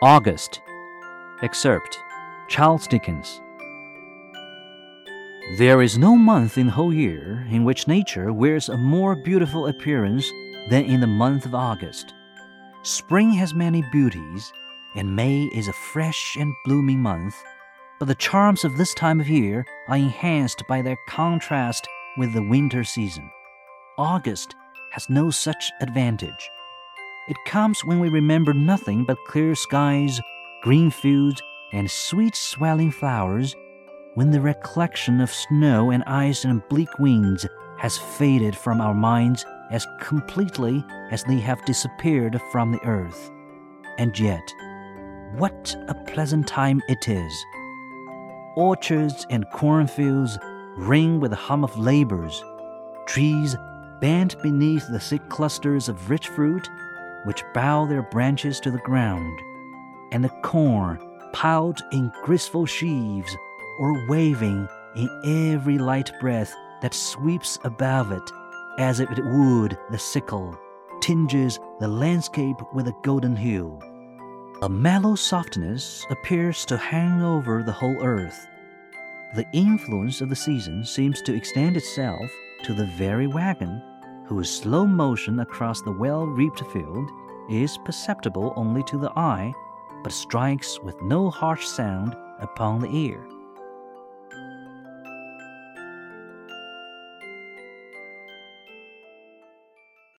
August. Excerpt. Charles Dickens. There is no month in the whole year in which nature wears a more beautiful appearance than in the month of August. Spring has many beauties, and May is a fresh and blooming month, but the charms of this time of year are enhanced by their contrast with the winter season. August has no such advantage. It comes when we remember nothing but clear skies, green fields, and sweet swelling flowers, when the recollection of snow and ice and bleak winds has faded from our minds as completely as they have disappeared from the earth. And yet, what a pleasant time it is! Orchards and cornfields ring with the hum of labors. Trees bend beneath the thick clusters of rich fruit, which bow their branches to the ground, and the corn piled in graceful sheaves or waving in every light breath that sweeps above it, as if it would the sickle, tinges the landscape with a golden hue. A mellow softness appears to hang over the whole earth. The influence of the season seems to extend itself to the very wagon, whose slow motion across the well-reaped field is perceptible only to the eye, but strikes with no harsh sound upon the ear.